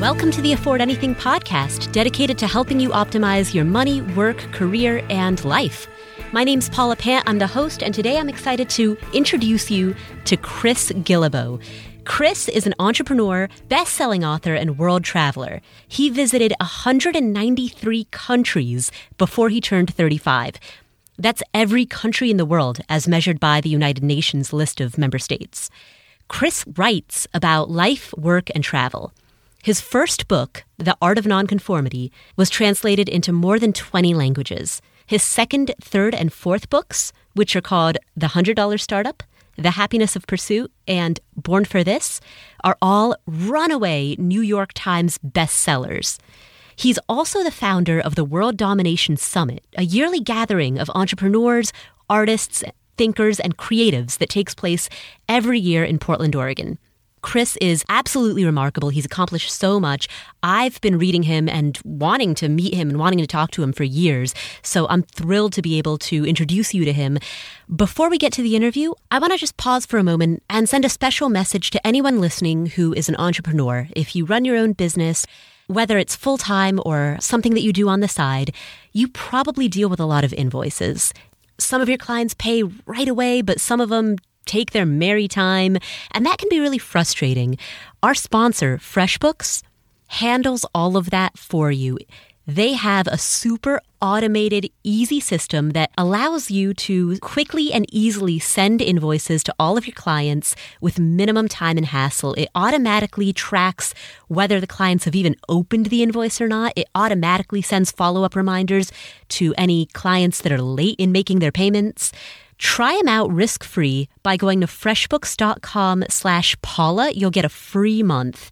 Welcome to the Afford Anything podcast, dedicated to helping you optimize your money, work, career, and life. My name's Paula Pant, I'm the host, and today I'm excited to introduce you to Chris Guillebeau. Chris is an entrepreneur, best-selling author, and world traveler. He visited 193 countries before he turned 35. That's every country in the world as measured by the United Nations list of member states. Chris writes about life, work, and travel. His first book, The Art of Nonconformity, was translated into more than 20 languages. His second, third, and fourth books, which are called The $100 Startup, The Happiness of Pursuit, and Born for This, are all runaway New York Times bestsellers. He's also the founder of the World Domination Summit, a yearly gathering of entrepreneurs, artists, thinkers, and creatives that takes place every year in Portland, Oregon. Chris is absolutely remarkable. He's accomplished so much. I've been reading him and wanting to meet him and wanting to talk to him for years, so I'm thrilled to be able to introduce you to him. Before we get to the interview, I want to just pause for a moment and send a special message to anyone listening who is an entrepreneur. If you run your own business, whether it's full-time or something that you do on the side, you probably deal with a lot of invoices. Some of your clients pay right away, but some of them take their merry time, and that can be really frustrating. Our sponsor, FreshBooks, handles all of that for you. They have a super automated, easy system that allows you to quickly and easily send invoices to all of your clients with minimum time and hassle. It automatically tracks whether the clients have even opened the invoice or not. It automatically sends follow-up reminders to any clients that are late in making their payments. Try them out risk-free by going to freshbooks.com/Paula. You'll get a free month.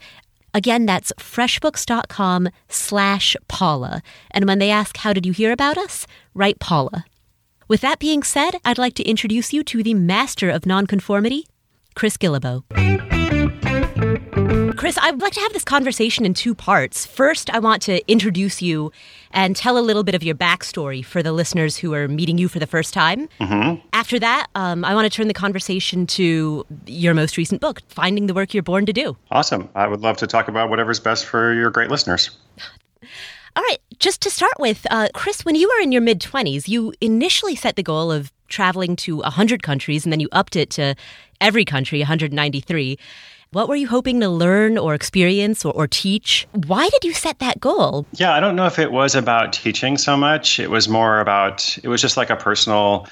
Again, that's freshbooks.com/Paula. And when they ask, how did you hear about us? Write Paula. With that being said, I'd like to introduce you to the master of nonconformity, Chris Guillebeau. Chris, I'd like to have this conversation in two parts. First, I want to introduce you and tell a little bit of your backstory for the listeners who are meeting you for the first time. Mm-hmm. After that, I want to turn the conversation to your most recent book, Finding the Work You're Born to Do. Awesome. I would love to talk about whatever's best for your great listeners. All right. Just to start with, Chris, when you were in your mid-20s, you initially set the goal of traveling to 100 countries, and then you upped it to every country, 193. What were you hoping to learn or experience or teach? Why did you set that goal? Yeah, I don't know if it was about teaching so much. It was more about, it was just like a personal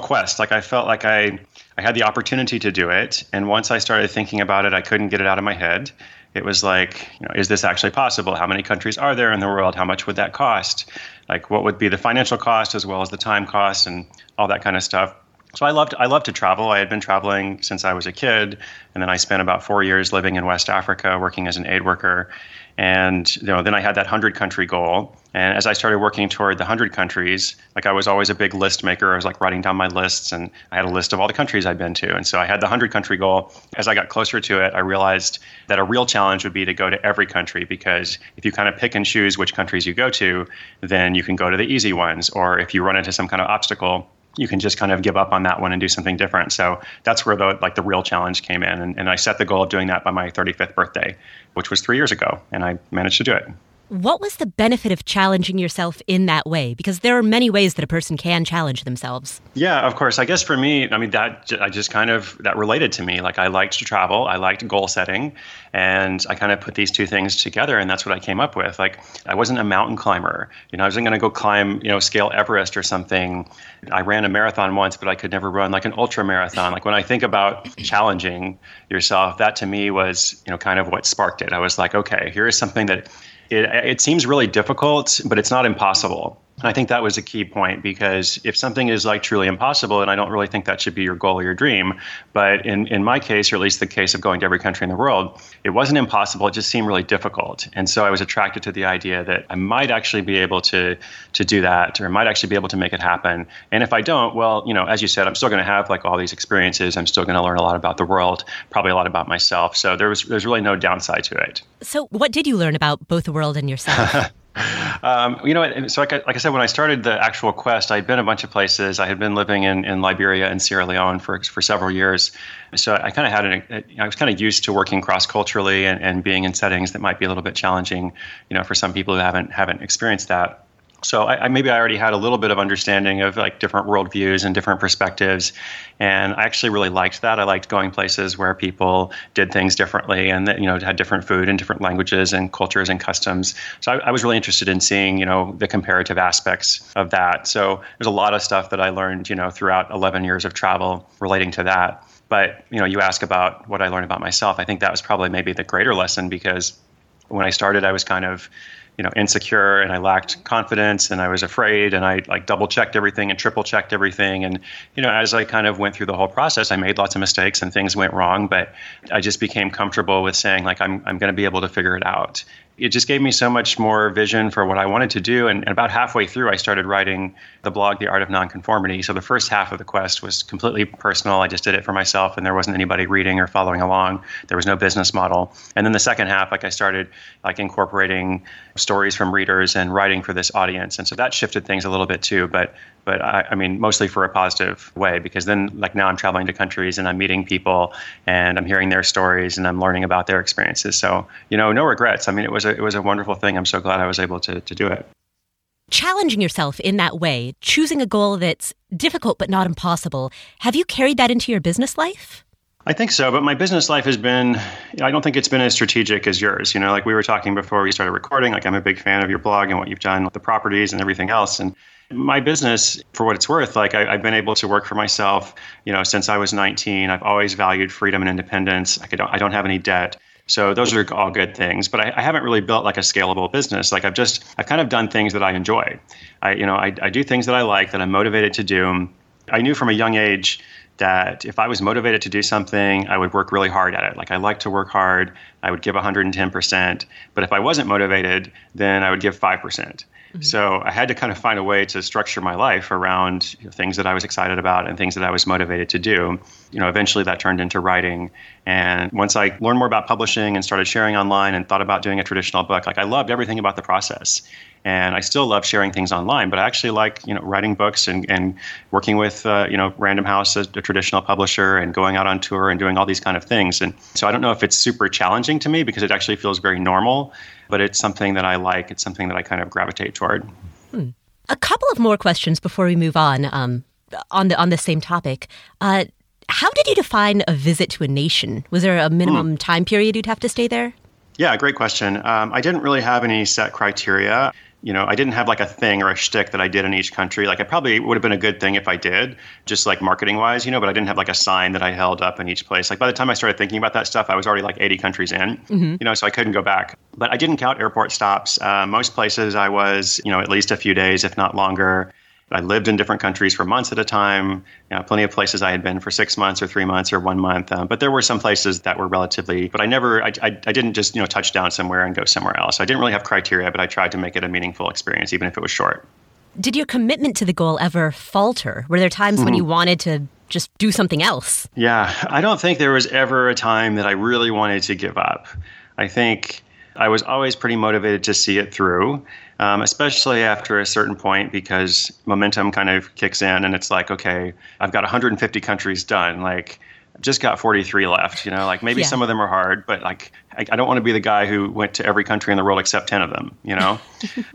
quest. Like I felt like I had the opportunity to do it. And once I started thinking about it, I couldn't get it out of my head. It was like, you know, is this actually possible? How many countries are there in the world? How much would that cost? Like what would be the financial cost as well as the time cost and all that kind of stuff? So I loved to travel. I had been traveling since I was a kid, and then I spent about 4 years living in West Africa, working as an aid worker. And you know, then I had that 100-country goal. And as I started working toward the 100 countries, like I was always a big list maker. I was like writing down my lists, and I had a list of all the countries I'd been to. And so I had the 100-country goal. As I got closer to it, I realized that a real challenge would be to go to every country, because if you kind of pick and choose which countries you go to, then you can go to the easy ones. Or if you run into some kind of obstacle, you can just kind of give up on that one and do something different. So that's where the real challenge came in. And I set the goal of doing that by my 35th birthday, which was 3 years ago. And I managed to do it. What was the benefit of challenging yourself in that way? Because there are many ways that a person can challenge themselves. Yeah, of course. I guess for me, I mean, that related to me. Like I liked to travel. I liked goal setting. And I kind of put these two things together. And that's what I came up with. Like I wasn't a mountain climber. You know, I wasn't going to go climb, you know, scale Everest or something. I ran a marathon once, but I could never run like an ultra marathon. Like when I think about challenging yourself, that to me was, you know, kind of what sparked it. I was like, okay, here is something that It seems really difficult, but it's not impossible. And I think that was a key point, because if something is like truly impossible, and I don't really think that should be your goal or your dream, but in my case, or at least the case of going to every country in the world, it wasn't impossible, it just seemed really difficult. And so I was attracted to the idea that I might actually be able to do that, or I might actually be able to make it happen. And if I don't, well, you know, as you said, I'm still going to have like all these experiences, I'm still going to learn a lot about the world, probably a lot about myself. So there's really no downside to it. So what did you learn about both the world and yourself? So like I said, when I started the actual quest, I'd been a bunch of places. I had been living in Liberia and Sierra Leone for several years. So I kind of I was kind of used to working cross-culturally and being in settings that might be a little bit challenging, you know, for some people who haven't experienced that. So I already had a little bit of understanding of like different worldviews and different perspectives, and I actually really liked that. I liked going places where people did things differently and that, you know, had different food and different languages and cultures and customs. So I was really interested in seeing, you know, the comparative aspects of that. So there's a lot of stuff that I learned, you know, throughout 11 years of travel relating to that. But, you know, you ask about what I learned about myself. I think that was probably maybe the greater lesson, because when I started, I was kind of, you know, insecure, and I lacked confidence, and I was afraid, and I like double checked everything and triple checked everything. And, you know, as I kind of went through the whole process, I made lots of mistakes and things went wrong, but I just became comfortable with saying like, I'm going to be able to figure it out. It just gave me so much more vision for what I wanted to do. And about halfway through, I started writing the blog, The Art of Nonconformity. So the first half of the quest was completely personal. I just did it for myself, and there wasn't anybody reading or following along. There was no business model. And then the second half, like I started like incorporating stories from readers and writing for this audience. And so that shifted things a little bit too, but I mean, mostly for a positive way, because then like now I'm traveling to countries and I'm meeting people and I'm hearing their stories and I'm learning about their experiences. So, you know, no regrets. I mean, it was a wonderful thing. I'm so glad I was able to do it. Challenging yourself in that way, choosing a goal that's difficult but not impossible, have you carried that into your business life? I think so, but my business life has been, you know, I don't think it's been as strategic as yours. You know, like we were talking before we started recording, like I'm a big fan of your blog and what you've done with the properties and everything else. And my business, for what it's worth, like I've been able to work for myself, you know, since I was 19. I've always valued freedom and independence. I don't have any debt. So those are all good things, but I haven't really built like a scalable business. Like I've kind of done things that I enjoy. I do things that I like, that I'm motivated to do. I knew from a young age that if I was motivated to do something, I would work really hard at it. Like I like to work hard. I would give 110%, but if I wasn't motivated, then I would give 5%. Mm-hmm. So I had to kind of find a way to structure my life around things that I was excited about and things that I was motivated to do. You know, eventually that turned into writing. And once I learned more about publishing and started sharing online and thought about doing a traditional book, like I loved everything about the process. And I still love sharing things online, but I actually like, you know, writing books and working with, you know, Random House, a traditional publisher, and going out on tour and doing all these kind of things. And so I don't know if it's super challenging to me, because it actually feels very normal, but it's something that I like. It's something that I kind of gravitate toward. A couple of more questions before we move on the same topic. How did you define a visit to a nation? Was there a minimum time period you'd have to stay there? Yeah, great question. I didn't really have any set criteria. You know, I didn't have like a thing or a shtick that I did in each country. Like, it probably would have been a good thing if I did, just like marketing wise, you know, but I didn't have like a sign that I held up in each place. Like, by the time I started thinking about that stuff, I was already like 80 countries in, you know, so I couldn't go back. But I didn't count airport stops. Most places I was, you know, at least a few days, if not longer. I lived in different countries for months at a time. You know, plenty of places I had been for 6 months or 3 months or 1 month. But there were some places that were relatively, but I didn't just, you know, touch down somewhere and go somewhere else. I didn't really have criteria, but I tried to make it a meaningful experience, even if it was short. Did your commitment to the goal ever falter? Were there times when you wanted to just do something else? Yeah, I don't think there was ever a time that I really wanted to give up. I think I was always pretty motivated to see it through, especially after a certain point, because momentum kind of kicks in and it's like, okay, I've got 150 countries done. Like, I've just got 43 left, you know, like maybe some of them are hard, but like, I don't want to be the guy who went to every country in the world except 10 of them, you know?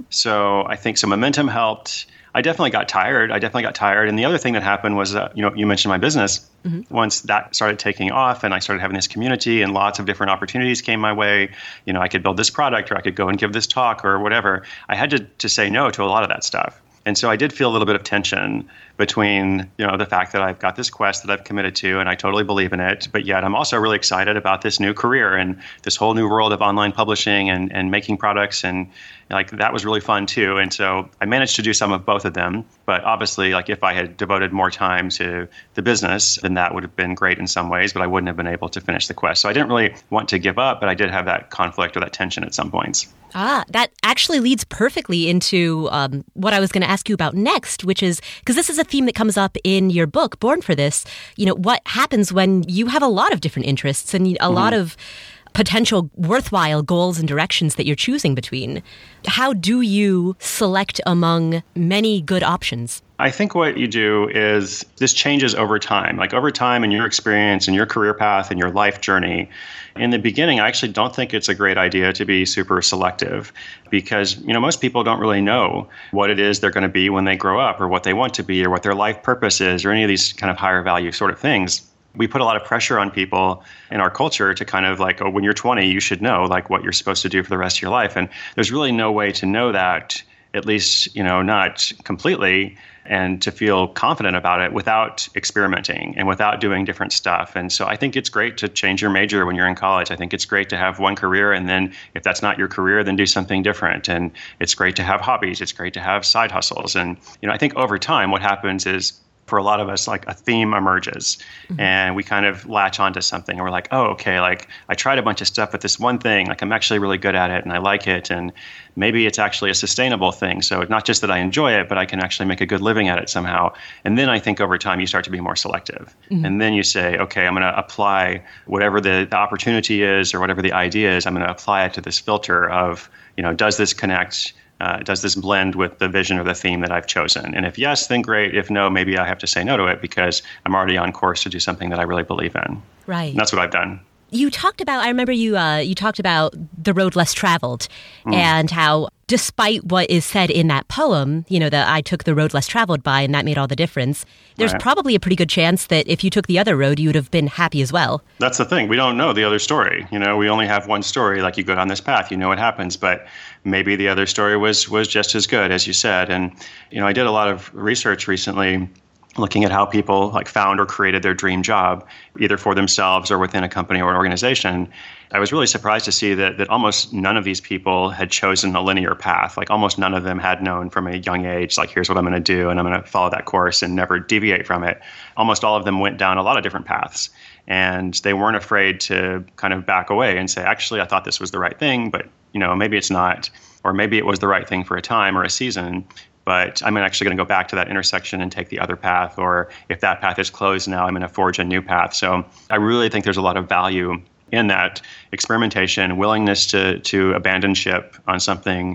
So I think some momentum helped. I definitely got tired. And the other thing that happened was, you know, you mentioned my business. Once that started taking off and I started having this community and lots of different opportunities came my way, you know, I could build this product or I could go and give this talk or whatever. I had to say no to a lot of that stuff. And so I did feel a little bit of tension between, you know, the fact that I've got this quest that I've committed to and I totally believe in it, but yet I'm also really excited about this new career and this whole new world of online publishing and making products, and like that was really fun too. And so I managed to do some of both of them, but obviously like if I had devoted more time to the business, then that would have been great in some ways, but I wouldn't have been able to finish the quest. So I didn't really want to give up, but I did have that conflict or that tension at some points. That actually leads perfectly into what I was going to ask you about next, which is, because this is a theme that comes up in your book, Born for This, you know, what happens when you have a lot of different interests and a lot of potential worthwhile goals and directions that you're choosing between, how do you select among many good options? I think what you do is this changes over time. Like over time in your experience and your career path and your life journey, in the beginning, I actually don't think it's a great idea to be super selective because, you know, most people don't really know what it is they're going to be when they grow up or what they want to be or what their life purpose is or any of these kind of higher value sort of things. We put a lot of pressure on people in our culture to kind of like, oh, when you're 20, you should know like what you're supposed to do for the rest of your life. And there's really no way to know that, at least, you know, not completely, and to feel confident about it without experimenting and without doing different stuff. And so I think it's great to change your major when you're in college. I think it's great to have one career, and then if that's not your career, then do something different. And it's great to have hobbies. It's great to have side hustles. And, you know, I think over time what happens is, for a lot of us, like a theme emerges and we kind of latch onto something and we're like, oh, okay, like I tried a bunch of stuff, but this one thing, like I'm actually really good at it and I like it. And maybe it's actually a sustainable thing. So it's not just that I enjoy it, but I can actually make a good living at it somehow. And then I think over time you start to be more selective. And then you say, okay, I'm going to apply whatever the opportunity is or whatever the idea is, I'm going to apply it to this filter of, you know, does this connect? Does this blend with the vision or the theme that I've chosen? And if yes, then great. If no, maybe I have to say no to it because I'm already on course to do something that I really believe in. Right. And that's what I've done. You talked about, I remember you talked about the road less traveled and how despite what is said in that poem, you know, that I took the road less traveled by and that made all the difference, there's probably a pretty good chance that if you took the other road, you would have been happy as well. That's the thing. We don't know the other story. You know, we only have one story. Like you go down this path, you know what happens, but maybe the other story was just as good as you said. And, you know, I did a lot of research recently looking at how people like found or created their dream job, either for themselves or within a company or an organization. I was really surprised to see that almost none of these people had chosen a linear path. Like almost none of them had known from a young age, like here's what I'm going to do and I'm going to follow that course and never deviate from it. Almost all of them went down a lot of different paths and they weren't afraid to kind of back away and say, actually, I thought this was the right thing, but you know, maybe it's not, or maybe it was the right thing for a time or a season, but I'm actually going to go back to that intersection and take the other path, or if that path is closed now, I'm going to forge a new path. So I really think there's a lot of value in that experimentation, willingness to abandon ship on something,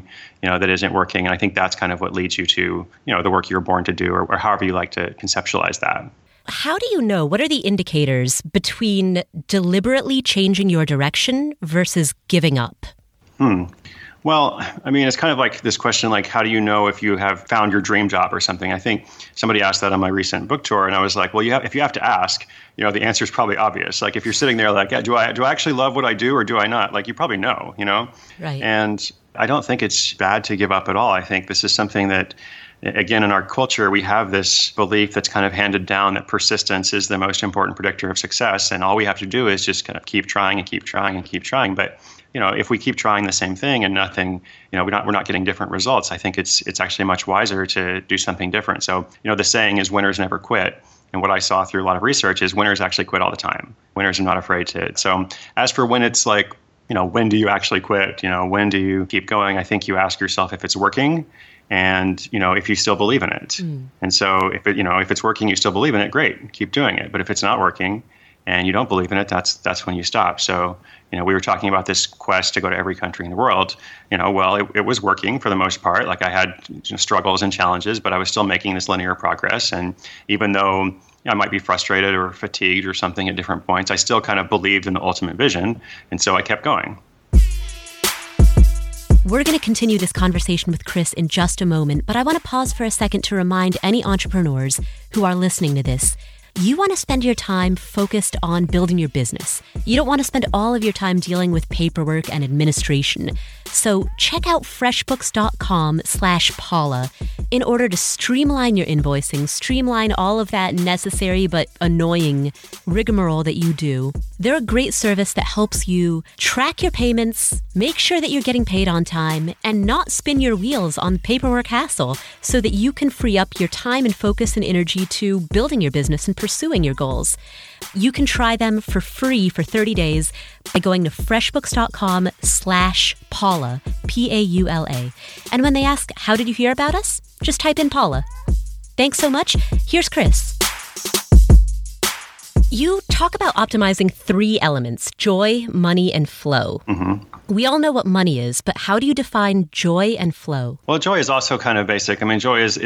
you know, that isn't working. And I think that's kind of what leads you to, you know, the work you're born to do, or however you like to conceptualize that. How do you know, what are the indicators between deliberately changing your direction versus giving up? Well, I mean, it's kind of like this question, like, how do you know if you have found your dream job or something? I think somebody asked that on my recent book tour, and I was like, well, if you have to ask, you know, the answer is probably obvious. Like, if you're sitting there like, yeah, do I actually love what I do or do I not? Like, you probably know, you know? Right. And I don't think it's bad to give up at all. I think this is something that, again, in our culture, we have this belief that's kind of handed down that persistence is the most important predictor of success. And all we have to do is just kind of keep trying and keep trying and keep trying. But you know, if we keep trying the same thing and nothing, you know, we're not getting different results. I think it's actually much wiser to do something different. So, you know, the saying is winners never quit. And what I saw through a lot of research is winners actually quit all the time. Winners are not afraid to. So as for when it's like, you know, when do you actually quit? You know, when do you keep going? I think you ask yourself if it's working and, you know, if you still believe in it. And so if it, you know, if it's working, you still believe in it, great, keep doing it. But if it's not working and you don't believe in it, that's when you stop. So, you know, we were talking about this quest to go to every country in the world. You know, well, it was working for the most part. Like I had, you know, struggles and challenges, but I was still making this linear progress. And even though I might be frustrated or fatigued or something at different points, I still kind of believed in the ultimate vision. And so I kept going. We're going to continue this conversation with Chris in just a moment, but I want to pause for a second to remind any entrepreneurs who are listening to this. You want to spend your time focused on building your business. You don't want to spend all of your time dealing with paperwork and administration. So check out freshbooks.com/Paula in order to streamline your invoicing, streamline all of that necessary but annoying rigmarole that you do. They're a great service that helps you track your payments, make sure that you're getting paid on time, and not spin your wheels on paperwork hassle so that you can free up your time and focus and energy to building your business and pursuing your goals. You can try them for free for 30 days by going to freshbooks.com/Paula, Paula. And when they ask, how did you hear about us? Just type in Paula. Thanks so much. Here's Chris. You talk about optimizing three elements: joy, money, and flow. Mm-hmm. We all know what money is, but how do you define joy and flow? Well, joy is also kind of basic. I mean, joy is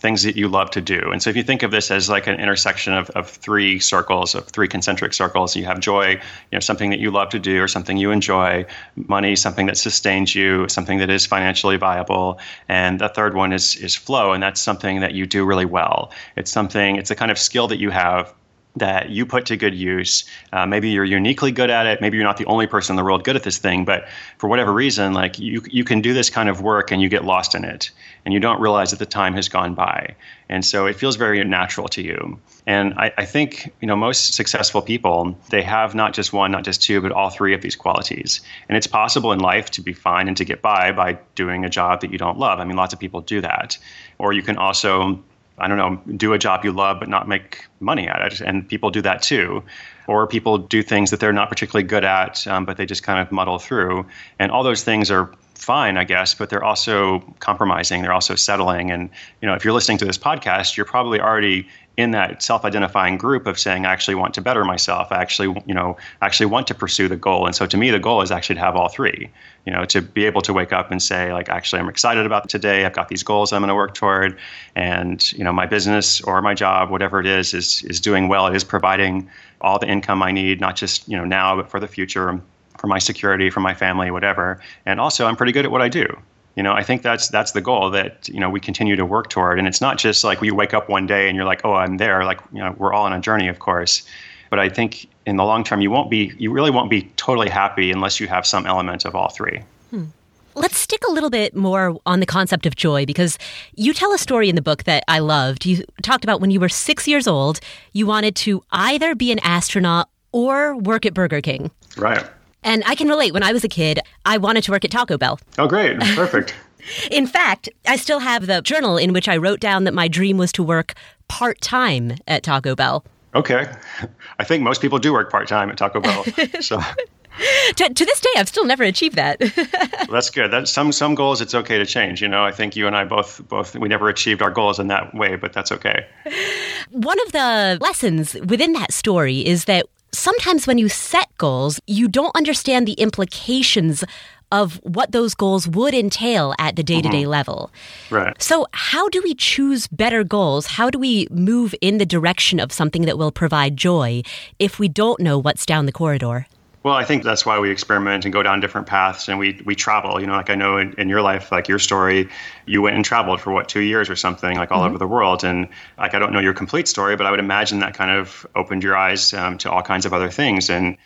things that you love to do. And so if you think of this as like an intersection of three circles, of three concentric circles, you have joy, something that you love to do or something you enjoy, money, something that sustains you, something that is financially viable. And the third one is flow. And that's something that you do really well. It's a kind of skill that you have that you put to good use. Maybe you're uniquely good at it. Maybe you're not the only person in the world good at this thing, but for whatever reason, like you can do this kind of work and you get lost in it and you don't realize that the time has gone by. And so it feels very natural to you. And I think, most successful people, they have not just one, not just two, but all three of these qualities. And it's possible in life to be fine and to get by doing a job that you don't love. I mean, lots of people do that. Or you can also do a job you love, but not make money at it. And people do that too. Or people do things that they're not particularly good at, but they just kind of muddle through. And all those things are fine, I guess, but they're also compromising. They're also settling. And, if you're listening to this podcast, you're probably already in that self-identifying group of saying, I actually want to better myself. I actually, actually want to pursue the goal. And so to me, the goal is actually to have all three, to be able to wake up and say, like, actually, I'm excited about today. I've got these goals I'm going to work toward. And, my business or my job, whatever it is doing well. It is providing all the income I need, not just, now, but for the future, for my security, for my family, whatever. And also, I'm pretty good at what I do. I think that's the goal that, we continue to work toward. And it's not just like you wake up one day and you're like, oh, I'm there. Like, we're all on a journey, of course. But I think in the long term, you really won't be totally happy unless you have some element of all three. Let's stick a little bit more on the concept of joy, because you tell a story in the book that I loved. You talked about when you were 6 years old, you wanted to either be an astronaut or work at Burger King. Right. And I can relate. When I was a kid, I wanted to work at Taco Bell. Oh, great. Perfect. In fact, I still have the journal in which I wrote down that my dream was to work part-time at Taco Bell. Okay. I think most people do work part-time at Taco Bell. So. To this day, I've still never achieved that. Well, that's good. That's some goals it's okay to change. I think you and I both we never achieved our goals in that way, but that's okay. One of the lessons within that story is that sometimes when you set goals, you don't understand the implications of what those goals would entail at the day-to-day mm-hmm. level. Right. So how do we choose better goals? How do we move in the direction of something that will provide joy if we don't know what's down the corridor? Well, I think that's why we experiment and go down different paths and we travel, like I know in your life, like your story, you went and traveled for 2 years or something, like all mm-hmm. over the world. And like, I don't know your complete story, but I would imagine that kind of opened your eyes to all kinds of other things and,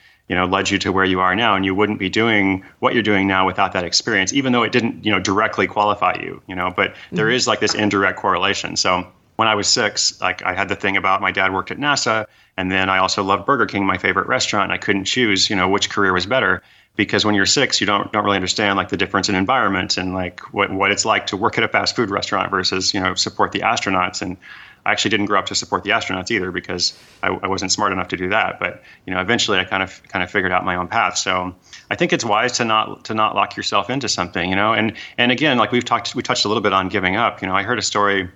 led you to where you are now. And you wouldn't be doing what you're doing now without that experience, even though it didn't, directly qualify you, but mm-hmm. there is like this indirect correlation. So when I was 6, like I had the thing about my dad worked at NASA. And then I also loved Burger King, my favorite restaurant. I couldn't choose, which career was better, because when you're 6, you don't really understand like the difference in environment and like what it's like to work at a fast food restaurant versus, support the astronauts. And I actually didn't grow up to support the astronauts either because I wasn't smart enough to do that. But, eventually I kind of figured out my own path. So I think it's wise to not lock yourself into something, and again, like we touched a little bit on giving up. I heard a story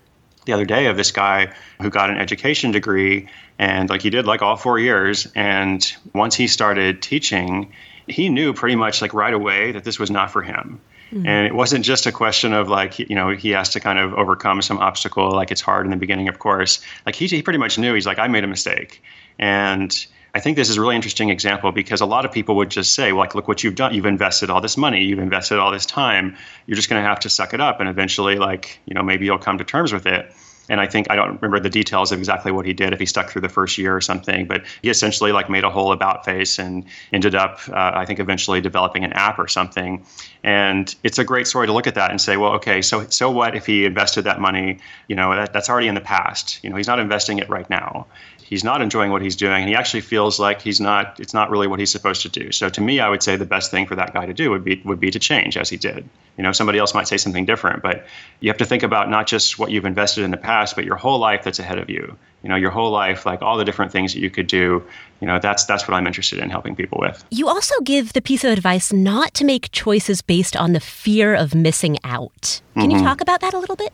the other day of this guy who got an education degree and like he did like all 4 years. And once he started teaching, he knew pretty much like right away that this was not for him. Mm-hmm. And it wasn't just a question of like, he has to kind of overcome some obstacle. Like it's hard in the beginning, of course, like he pretty much knew he's like, I made a mistake. And I think this is a really interesting example because a lot of people would just say, like, look what you've done. You've invested all this money. You've invested all this time. You're just going to have to suck it up. And eventually, like, maybe you'll come to terms with it. And I think I don't remember the details of exactly what he did, if he stuck through the first year or something. But he essentially like made a whole about face and ended up, I think, eventually developing an app or something. And it's a great story to look at that and say, well, okay, so what if he invested that money? That's already in the past. He's not investing it right now. He's not enjoying what he's doing, and he actually feels like it's not really what he's supposed to do. So to me, I would say the best thing for that guy to do would be to change as he did. Somebody else might say something different, but you have to think about not just what you've invested in the past, but your whole life that's ahead of you. Your whole life, like all the different things that you could do. That's what I'm interested in helping people with. You also give the piece of advice not to make choices based on the fear of missing out. Can mm-hmm. you talk about that a little bit?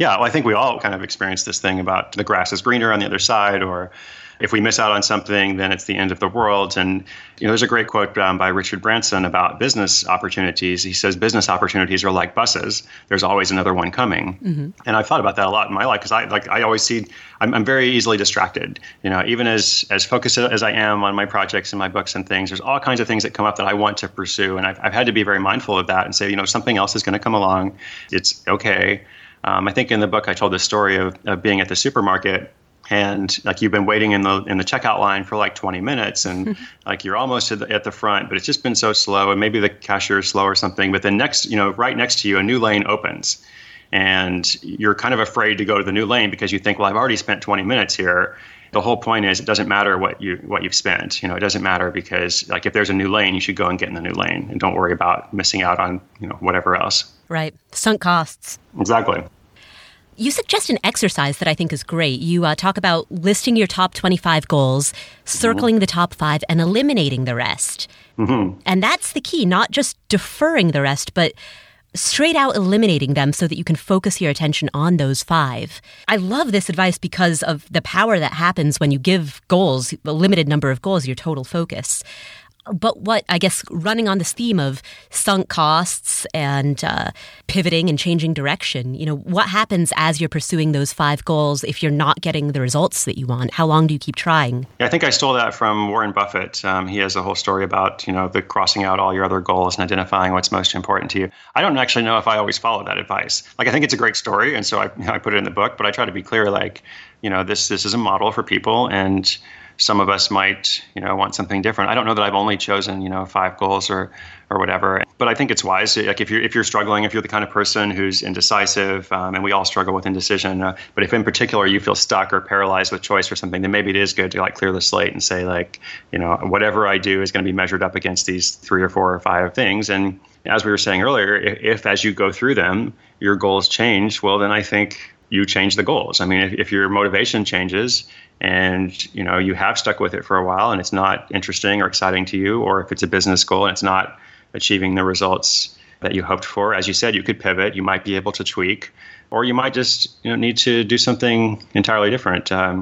Yeah, well, I think we all kind of experience this thing about the grass is greener on the other side, or if we miss out on something, then it's the end of the world. And there's a great quote by Richard Branson about business opportunities. He says, business opportunities are like buses. There's always another one coming. Mm-hmm. And I've thought about that a lot in my life because I always see, I'm very easily distracted. Even as focused as I am on my projects and my books and things, there's all kinds of things that come up that I want to pursue. And I've had to be very mindful of that and say, something else is going to come along. It's okay. I think in the book, I told the story of being at the supermarket and you've been waiting in the checkout line for 20 minutes and you're almost at the front, but it's just been so slow and maybe the cashier is slow or something. But then next, right next to you, a new lane opens and you're kind of afraid to go to the new lane because you think, well, I've already spent 20 minutes here. The whole point is it doesn't matter what you've spent. It doesn't matter because if there's a new lane, you should go and get in the new lane and don't worry about missing out on whatever else. Right. Sunk costs. Exactly. You suggest an exercise that I think is great. You talk about listing your top 25 goals, circling the top 5, and eliminating the rest. Mm-hmm. And that's the key, not just deferring the rest, but straight out eliminating them so that you can focus your attention on those 5. I love this advice because of the power that happens when you give goals, a limited number of goals, your total focus. But running on this theme of sunk costs and pivoting and changing direction, what happens as you're pursuing those 5 goals if you're not getting the results that you want? How long do you keep trying? Yeah, I think I stole that from Warren Buffett. He has a whole story about, the crossing out all your other goals and identifying what's most important to you. I don't actually know if I always follow that advice. I think it's a great story. And so I put it in the book, but I try to be clear, this is a model for people. And some of us might, want something different. I don't know that I've only chosen, 5 goals or whatever. But I think it's wise. If you're struggling, if you're the kind of person who's indecisive, and we all struggle with indecision, but if in particular you feel stuck or paralyzed with choice or something, then maybe it is good to clear the slate and say whatever I do is going to be measured up against these 3 or 4 or 5 things. And as we were saying earlier, if as you go through them, your goals change, well, then I think you change the goals. I mean, if your motivation changes and, you have stuck with it for a while and it's not interesting or exciting to you, or if it's a business goal and it's not achieving the results that you hoped for, as you said, you could pivot, you might be able to tweak, or you might just, need to do something entirely different. I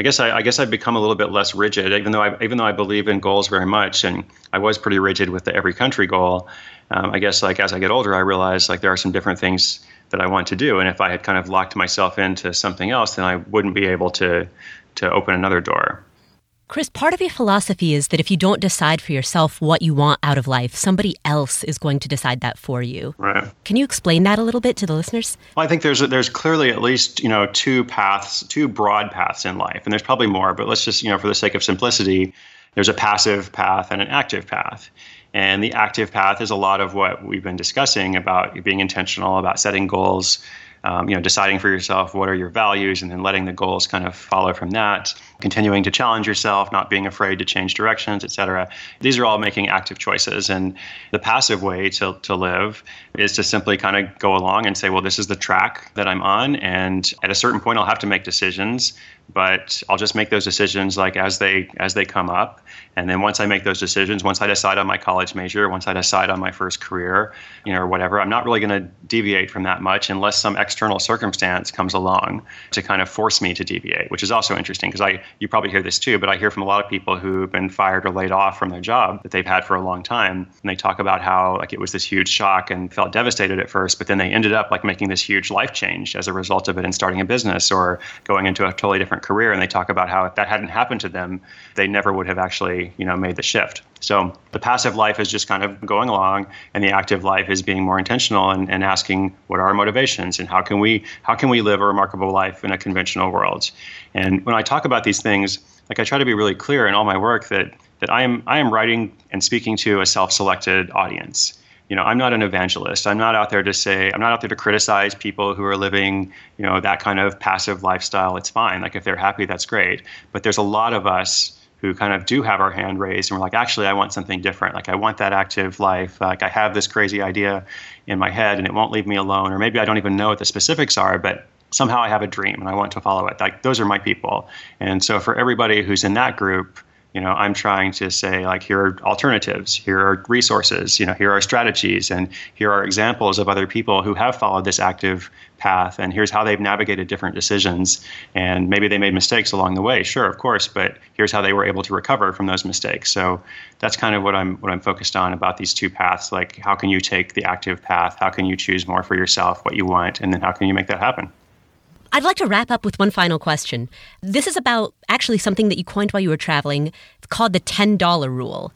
guess I've become a little bit less rigid, even though I believe in goals very much, and I was pretty rigid with the every country goal. As I get older, I realize there are some different things that I want to do, and if I had kind of locked myself into something else, then I wouldn't be able to open another door. Chris, part of your philosophy is that if you don't decide for yourself what you want out of life, somebody else is going to decide that for you. Right. Can you explain that a little bit to the listeners? Well, I think there's clearly at least, 2 broad paths in life, and there's probably more, but let's just, for the sake of simplicity, there's a passive path and an active path. And the active path is a lot of what we've been discussing about being intentional, about setting goals, deciding for yourself what are your values and then letting the goals kind of follow from that, continuing to challenge yourself, not being afraid to change directions, et cetera. These are all making active choices. And the passive way to live is to simply kind of go along and say, well, this is the track that I'm on. And at a certain point, I'll have to make decisions, but I'll just make those decisions as they come up. And then once I make those decisions, once I decide on my college major, once I decide on my first career, or whatever, I'm not really going to deviate from that much unless some external circumstance comes along to kind of force me to deviate, which is also interesting because you probably hear this too, but I hear from a lot of people who've been fired or laid off from their job that they've had for a long time. And they talk about how it was this huge shock and felt devastated at first, but then they ended up making this huge life change as a result of it and starting a business or going into a totally different career. And they talk about how if that hadn't happened to them, they never would have actually, made the shift. So the passive life is just kind of going along, and the active life is being more intentional and asking what are our motivations and how can we live a remarkable life in a conventional world. And when I talk about these things, I try to be really clear in all my work that I am writing and speaking to a self-selected audience. I'm not an evangelist. I'm not out there to say, I'm not out there to criticize people who are living, that kind of passive lifestyle. It's fine. If they're happy, that's great. But there's a lot of us who kind of do have our hand raised and we're actually, I want something different. I want that active life. I have this crazy idea in my head and it won't leave me alone. Or maybe I don't even know what the specifics are, but somehow I have a dream and I want to follow it. Those are my people. And so for everybody who's in that group, You know, I'm trying to say, like, here are alternatives, here are resources, you know, here are strategies, and here are examples of other people who have followed this active path, and here's how they've navigated different decisions. And maybe they made mistakes along the way, sure, of course, but here's how they were able to recover from those mistakes. So that's kind of what I'm focused on about these two paths. Like, how can you take the active path? How can you choose more for yourself, what you want, and then how can you make that happen? I'd like to wrap up with one final question. This is about actually something that you coined while you were traveling. It's called the $10 rule,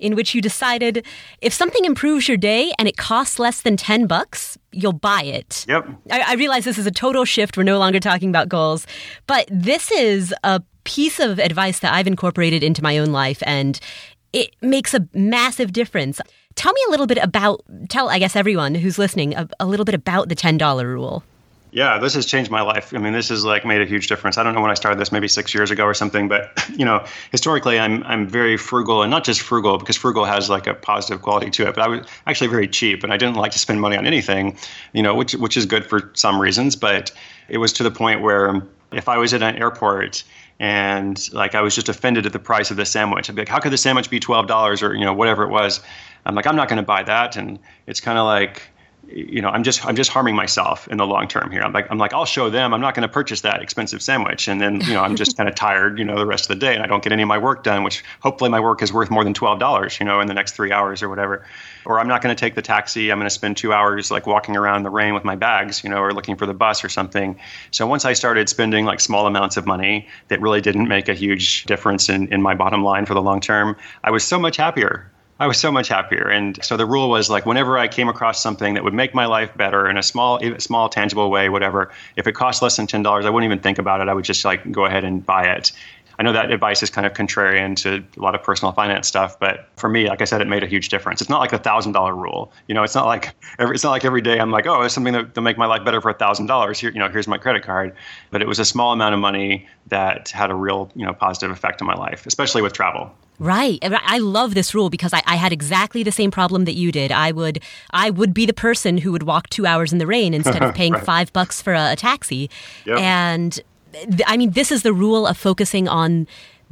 in which you decided if something improves your day and it costs less than $10, you'll buy it. Yep. I realize this is a total shift. We're no longer talking about goals, but this is a piece of advice that I've incorporated into my own life, and it makes a massive difference. Tell me a little bit about, I guess, everyone who's listening a little bit about the $10 rule. Yeah, this has changed my life. I mean, this has like made a huge difference. I don't know when I started this, maybe 6 years ago or something. But, you know, historically, I'm very frugal, and not just frugal, because frugal has like a positive quality to it. But I was actually very cheap, and I didn't like to spend money on anything, you know, which is good for some reasons. But it was to the point where if I was at an airport and like I was just offended at the price of the sandwich, I'd be like, how could the sandwich be $12 or, you know, whatever it was? I'm like, I'm not going to buy that. And it's kind of like, you know, I'm just harming myself in the long term here. I'm like, I'll show them I'm not going to purchase that expensive sandwich. And then, you know, I'm just kind of tired, you know, the rest of the day, and I don't get any of my work done, which hopefully my work is worth more than $12, you know, in the next 3 hours or whatever. Or I'm not going to take the taxi. I'm going to spend 2 hours like walking around in the rain with my bags, you know, or looking for the bus or something. So once I started spending like small amounts of money that really didn't make a huge difference in my bottom line for the long term, I was so much happier. And so the rule was like, whenever I came across something that would make my life better in a small, tangible way, whatever, if it cost less than $10, I wouldn't even think about it. I would just like go ahead and buy it. I know that advice is kind of contrarian to a lot of personal finance stuff, but for me, like I said, it made a huge difference. It's not like the $1,000 rule. You know, it's not like every day I'm like, oh, it's something that'll make my life better for $1,000. Here, you know, here's my credit card. But it was a small amount of money that had a real, you know, positive effect on my life, especially with travel. Right. I love this rule because I had exactly the same problem that you did. I would be the person who would walk 2 hours in the rain instead of paying right. $5 for a taxi. Yep. And I mean, this is the rule of focusing on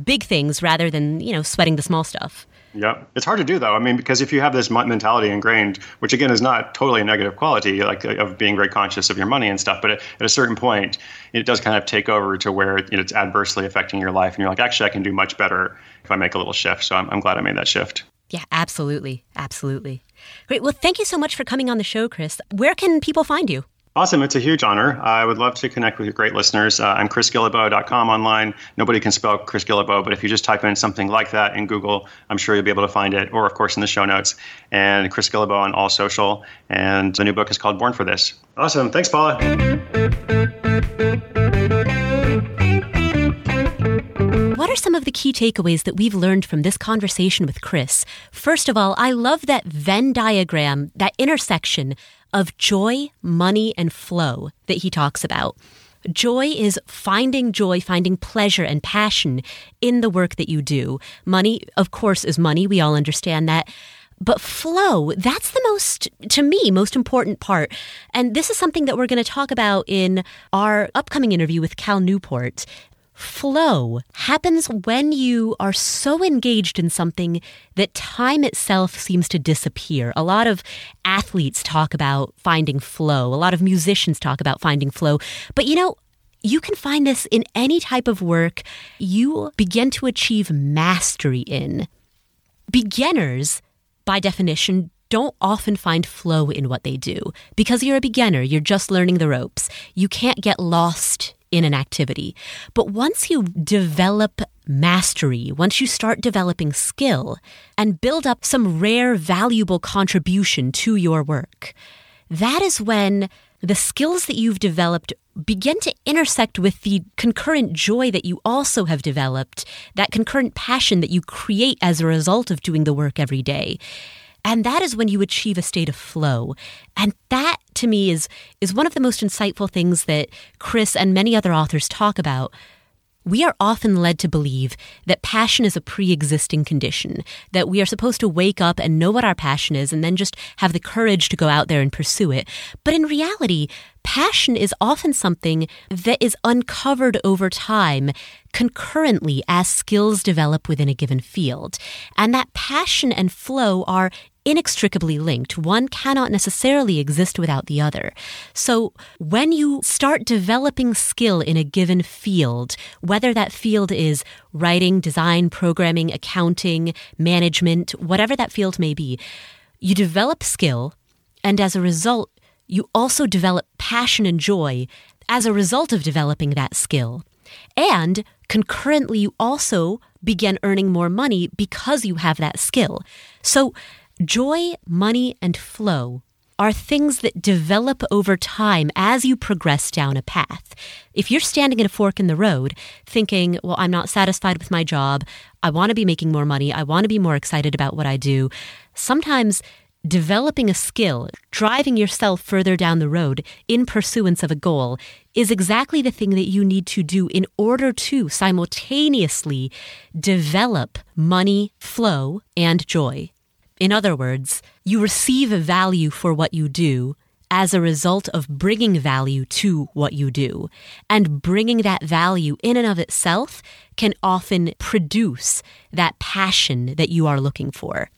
big things rather than, you know, sweating the small stuff. Yeah. It's hard to do, though. I mean, because if you have this mentality ingrained, which, again, is not totally a negative quality, like of being very conscious of your money and stuff. But at a certain point, it does kind of take over to where it's adversely affecting your life. And you're like, actually, I can do much better if I make a little shift. So I'm glad I made that shift. Yeah, absolutely. Absolutely. Great. Well, thank you so much for coming on the show, Chris. Where can people find you? Awesome. It's a huge honor. I would love to connect with your great listeners. I'm chrisguillebeau.com online. Nobody can spell Chris Guillebeau, but if you just type in something like that in Google, I'm sure you'll be able to find it, or of course in the show notes. And Chris Guillebeau on all social. And the new book is called Born for This. Awesome. Thanks, Paula. What are some of the key takeaways that we've learned from this conversation with Chris? First of all, I love that Venn diagram, that intersection of joy, money, and flow that he talks about. Joy is finding pleasure and passion in the work that you do. Money, of course, is money. We all understand that. But flow, that's the most, to me, most important part. And this is something that we're going to talk about in our upcoming interview with Cal Newport. Flow happens when you are so engaged in something that time itself seems to disappear. A lot of athletes talk about finding flow. A lot of musicians talk about finding flow. But, you know, you can find this in any type of work you begin to achieve mastery in. Beginners, by definition, don't often find flow in what they do. Because you're a beginner, you're just learning the ropes. You can't get lost in an activity. But once you develop mastery, once you start developing skill and build up some rare, valuable contribution to your work, that is when the skills that you've developed begin to intersect with the concurrent joy that you also have developed, that concurrent passion that you create as a result of doing the work every day. And that is when you achieve a state of flow. And that, to me, is one of the most insightful things that Chris and many other authors talk about. We are often led to believe that passion is a pre-existing condition, that we are supposed to wake up and know what our passion is and then just have the courage to go out there and pursue it. But in reality, passion is often something that is uncovered over time concurrently as skills develop within a given field. And that passion and flow are inextricably linked. One cannot necessarily exist without the other. So when you start developing skill in a given field, whether that field is writing, design, programming, accounting, management, whatever that field may be, you develop skill, and as a result, you also develop passion and joy as a result of developing that skill. And concurrently, you also begin earning more money because you have that skill. So joy, money, and flow are things that develop over time as you progress down a path. If you're standing at a fork in the road thinking, well, I'm not satisfied with my job, I want to be making more money, I want to be more excited about what I do, sometimes developing a skill, driving yourself further down the road in pursuance of a goal is exactly the thing that you need to do in order to simultaneously develop money, flow, and joy. In other words, you receive a value for what you do as a result of bringing value to what you do. And bringing that value in and of itself can often produce that passion that you are looking for.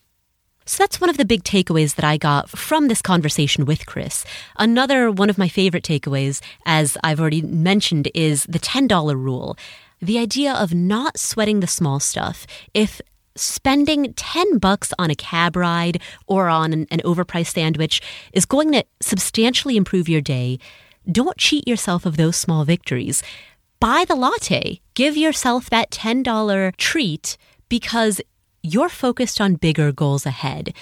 So that's one of the big takeaways that I got from this conversation with Chris. Another one of my favorite takeaways, as I've already mentioned, is the $10 rule. The idea of not sweating the small stuff. If spending $10 on a cab ride or on an overpriced sandwich is going to substantially improve your day, don't cheat yourself of those small victories. Buy the latte. Give yourself that $10 treat because you're focused on bigger goals ahead.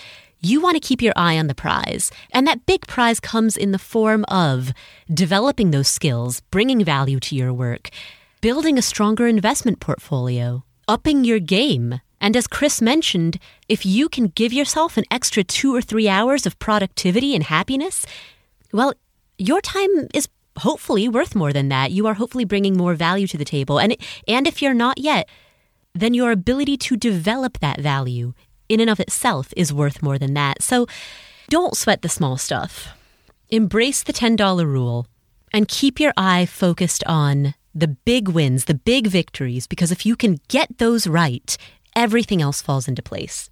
You want to keep your eye on the prize. And that big prize comes in the form of developing those skills, bringing value to your work, building a stronger investment portfolio, upping your game. And as Chris mentioned, if you can give yourself an extra 2 or 3 hours of productivity and happiness, well, your time is hopefully worth more than that. You are hopefully bringing more value to the table. And if you're not yet, then your ability to develop that value in and of itself is worth more than that. So don't sweat the small stuff. Embrace the $10 rule and keep your eye focused on the big wins, the big victories, because if you can get those right, everything else falls into place.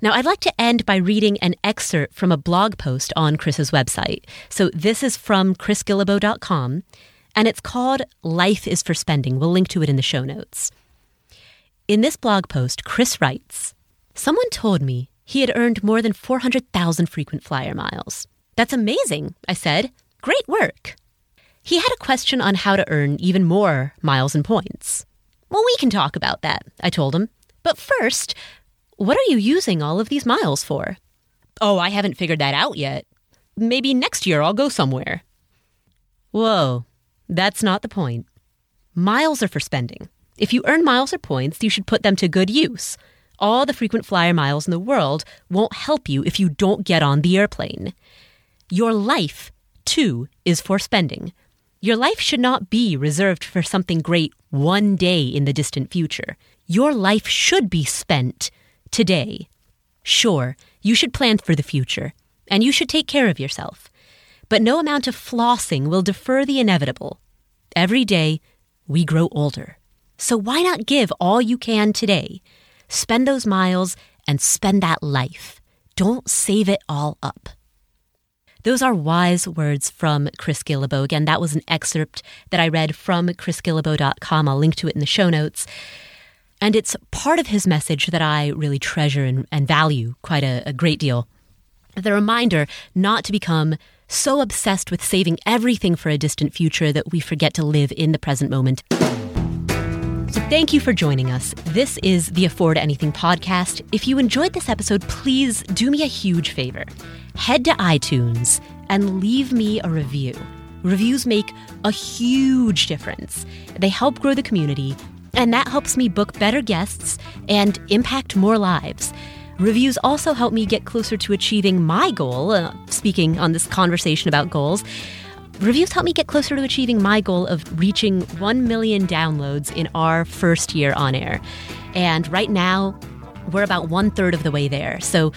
Now, I'd like to end by reading an excerpt from a blog post on Chris's website. So this is from chrisguillebeau.com, and it's called Life is for Spending. We'll link to it in the show notes. In this blog post, Chris writes, "Someone told me he had earned more than 400,000 frequent flyer miles. That's amazing," I said. "Great work." He had a question on how to earn even more miles and points. "Well, we can talk about that," I told him. "But first, what are you using all of these miles for?" "Oh, I haven't figured that out yet. Maybe next year I'll go somewhere." Whoa, that's not the point. Miles are for spending. If you earn miles or points, you should put them to good use. All the frequent flyer miles in the world won't help you if you don't get on the airplane. Your life, too, is for spending. Your life should not be reserved for something great one day in the distant future. Your life should be spent today. Sure, you should plan for the future, and you should take care of yourself. But no amount of flossing will defer the inevitable. Every day, we grow older. So why not give all you can today? Spend those miles and spend that life. Don't save it all up. Those are wise words from Chris Guillebeau. Again, that was an excerpt that I read from chrisguillebeau.com. I'll link to it in the show notes. And it's part of his message that I really treasure and value quite a great deal. The reminder not to become so obsessed with saving everything for a distant future that we forget to live in the present moment. So thank you for joining us. This is the Afford Anything podcast. If you enjoyed this episode, please do me a huge favor. Head to iTunes and leave me a review. Reviews make a huge difference. They help grow the community, and that helps me book better guests and impact more lives. Reviews also help me get closer to achieving my goal, speaking on this conversation about goals, Reviews helped me get closer to achieving my goal of reaching 1 million downloads in our first year on air. And right now, we're about 1/3 of the way there. So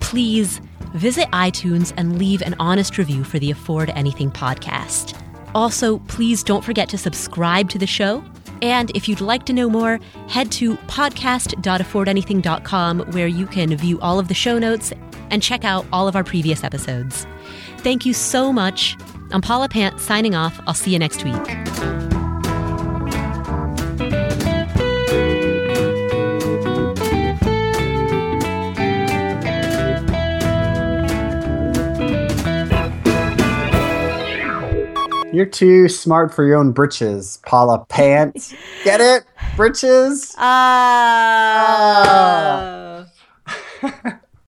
please visit iTunes and leave an honest review for the Afford Anything podcast. Also, please don't forget to subscribe to the show. And if you'd like to know more, head to podcast.affordanything.com where you can view all of the show notes and check out all of our previous episodes. Thank you so much. I'm Paula Pant signing off. I'll see you next week. You're too smart for your own britches, Paula Pant. Get it? Britches? Ah.